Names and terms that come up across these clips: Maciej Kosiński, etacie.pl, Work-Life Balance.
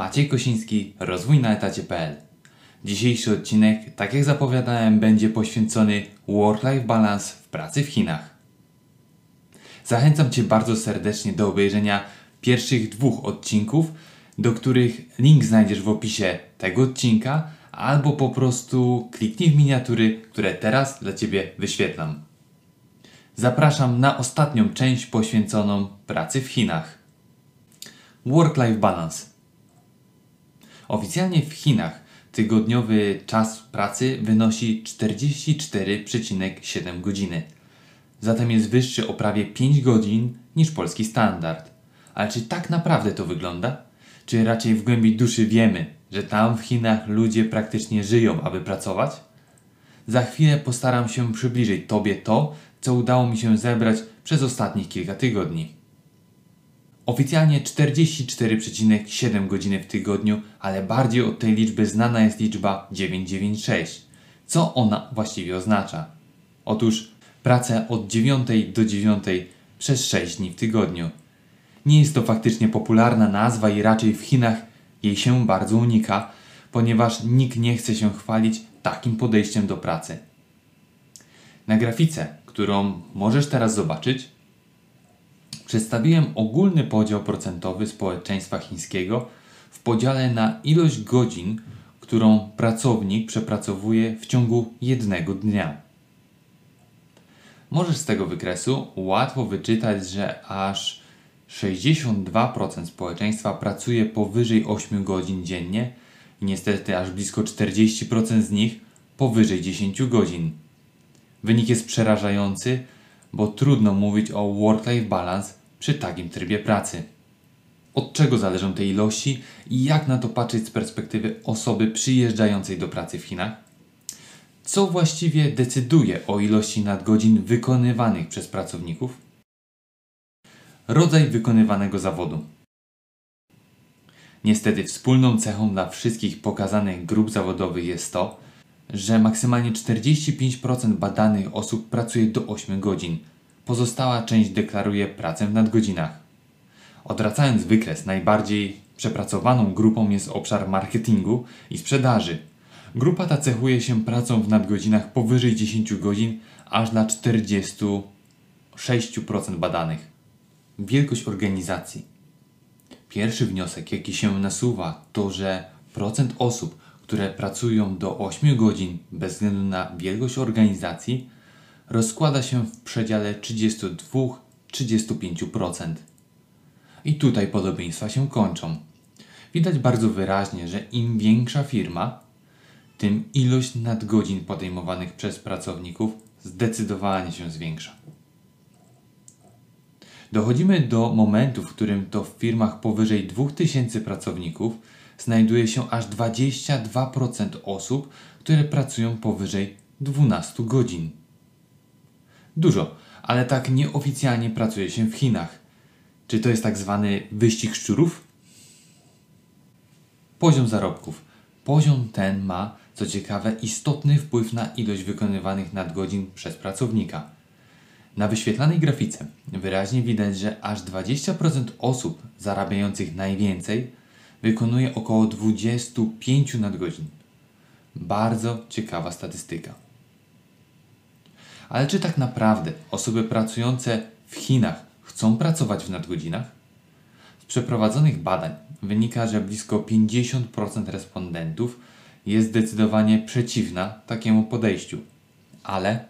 Maciej Kosiński, rozwój na etacie.pl. Dzisiejszy odcinek, tak jak zapowiadałem, będzie poświęcony Work-Life Balance w pracy w Chinach. Zachęcam Cię bardzo serdecznie do obejrzenia pierwszych dwóch odcinków, do których link znajdziesz w opisie tego odcinka, albo po prostu kliknij w miniatury, które teraz dla Ciebie wyświetlam. Zapraszam na ostatnią część poświęconą pracy w Chinach. Work-Life Balance. Oficjalnie w Chinach tygodniowy czas pracy wynosi 44,7 godziny. Zatem jest wyższy o prawie 5 godzin niż polski standard. Ale czy tak naprawdę to wygląda? Czy raczej w głębi duszy wiemy, że tam w Chinach ludzie praktycznie żyją, aby pracować? Za chwilę postaram się przybliżyć Tobie to, co udało mi się zebrać przez ostatnich kilka tygodni. Oficjalnie 44,7 godziny w tygodniu, ale bardziej od tej liczby znana jest liczba 996. Co ona właściwie oznacza? Otóż pracę od 9 do 9 przez 6 dni w tygodniu. Nie jest to faktycznie popularna nazwa i raczej w Chinach jej się bardzo unika, ponieważ nikt nie chce się chwalić takim podejściem do pracy. Na grafice, którą możesz teraz zobaczyć, przedstawiłem ogólny podział procentowy społeczeństwa chińskiego w podziale na ilość godzin, którą pracownik przepracowuje w ciągu jednego dnia. Możesz z tego wykresu łatwo wyczytać, że aż 62% społeczeństwa pracuje powyżej 8 godzin dziennie i niestety aż blisko 40% z nich powyżej 10 godzin. Wynik jest przerażający, bo trudno mówić o work-life balance przy takim trybie pracy. Od czego zależą te ilości i jak na to patrzeć z perspektywy osoby przyjeżdżającej do pracy w Chinach? Co właściwie decyduje o ilości nadgodzin wykonywanych przez pracowników? Rodzaj wykonywanego zawodu. Niestety wspólną cechą dla wszystkich pokazanych grup zawodowych jest to, że maksymalnie 45% badanych osób pracuje do 8 godzin. Pozostała część deklaruje pracę w nadgodzinach. Odwracając wykres, najbardziej przepracowaną grupą jest obszar marketingu i sprzedaży. Grupa ta cechuje się pracą w nadgodzinach powyżej 10 godzin aż dla 46% badanych. Wielkość organizacji. Pierwszy wniosek, jaki się nasuwa, to że procent osób, które pracują do 8 godzin bez względu na wielkość organizacji, rozkłada się w przedziale 32–35%. I tutaj podobieństwa się kończą. Widać bardzo wyraźnie, że im większa firma, tym ilość nadgodzin podejmowanych przez pracowników zdecydowanie się zwiększa. Dochodzimy do momentu, w którym to w firmach powyżej 2000 pracowników znajduje się aż 22% osób, które pracują powyżej 12 godzin. Dużo, ale tak nieoficjalnie pracuje się w Chinach. Czy to jest tak zwany wyścig szczurów? Poziom zarobków. Poziom ten ma, co ciekawe, istotny wpływ na ilość wykonywanych nadgodzin przez pracownika. Na wyświetlanej grafice wyraźnie widać, że aż 20% osób zarabiających najwięcej wykonuje około 25 nadgodzin. Bardzo ciekawa statystyka. Ale czy tak naprawdę osoby pracujące w Chinach chcą pracować w nadgodzinach? Z przeprowadzonych badań wynika, że blisko 50% respondentów jest zdecydowanie przeciwna takiemu podejściu. Ale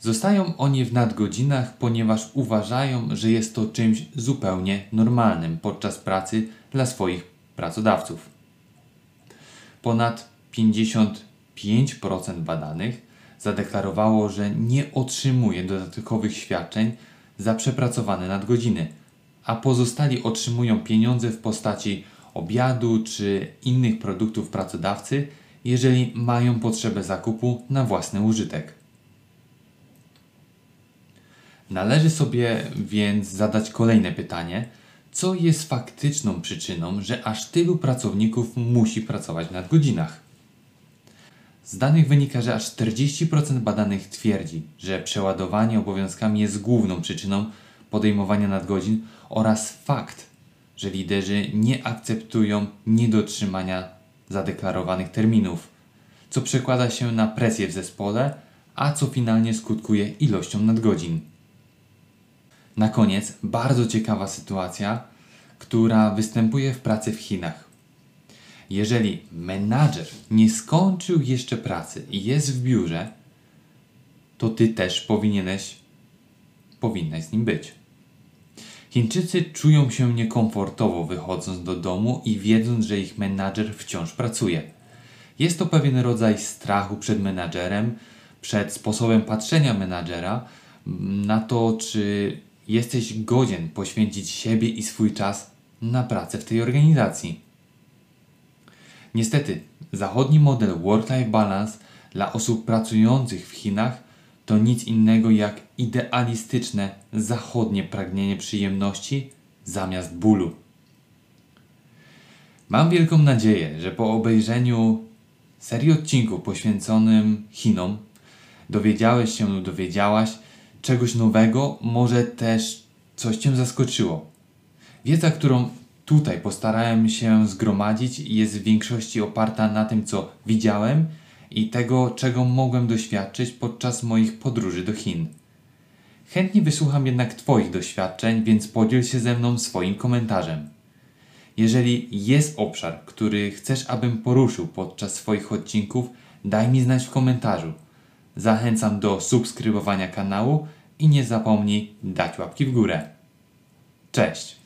zostają oni w nadgodzinach, ponieważ uważają, że jest to czymś zupełnie normalnym podczas pracy dla swoich pracodawców. Ponad 55% badanych zadeklarowało, że nie otrzymuje dodatkowych świadczeń za przepracowane nadgodziny, a pozostali otrzymują pieniądze w postaci obiadu czy innych produktów pracodawcy, jeżeli mają potrzebę zakupu na własny użytek. Należy sobie więc zadać kolejne pytanie, co jest faktyczną przyczyną, że aż tylu pracowników musi pracować w nadgodzinach? Z danych wynika, że aż 40% badanych twierdzi, że przeładowanie obowiązkami jest główną przyczyną podejmowania nadgodzin oraz fakt, że liderzy nie akceptują niedotrzymania zadeklarowanych terminów, co przekłada się na presję w zespole, a co finalnie skutkuje ilością nadgodzin. Na koniec bardzo ciekawa sytuacja, która występuje w pracy w Chinach. Jeżeli menadżer nie skończył jeszcze pracy i jest w biurze, to Ty też powinnaś z nim być. Chińczycy czują się niekomfortowo wychodząc do domu i wiedząc, że ich menadżer wciąż pracuje. Jest to pewien rodzaj strachu przed menadżerem, przed sposobem patrzenia menadżera na to, czy jesteś godzien poświęcić siebie i swój czas na pracę w tej organizacji. Niestety, zachodni model Work-Life Balance dla osób pracujących w Chinach to nic innego jak idealistyczne zachodnie pragnienie przyjemności zamiast bólu. Mam wielką nadzieję, że po obejrzeniu serii odcinków poświęconym Chinom dowiedziałeś się lub dowiedziałaś czegoś nowego, może też coś Cię zaskoczyło. Wiedza, którą tutaj postarałem się zgromadzić, jest w większości oparta na tym, co widziałem i tego, czego mogłem doświadczyć podczas moich podróży do Chin. Chętnie wysłucham jednak Twoich doświadczeń, więc podziel się ze mną swoim komentarzem. Jeżeli jest obszar, który chcesz, abym poruszył podczas swoich odcinków, daj mi znać w komentarzu. Zachęcam do subskrybowania kanału i nie zapomnij dać łapki w górę. Cześć!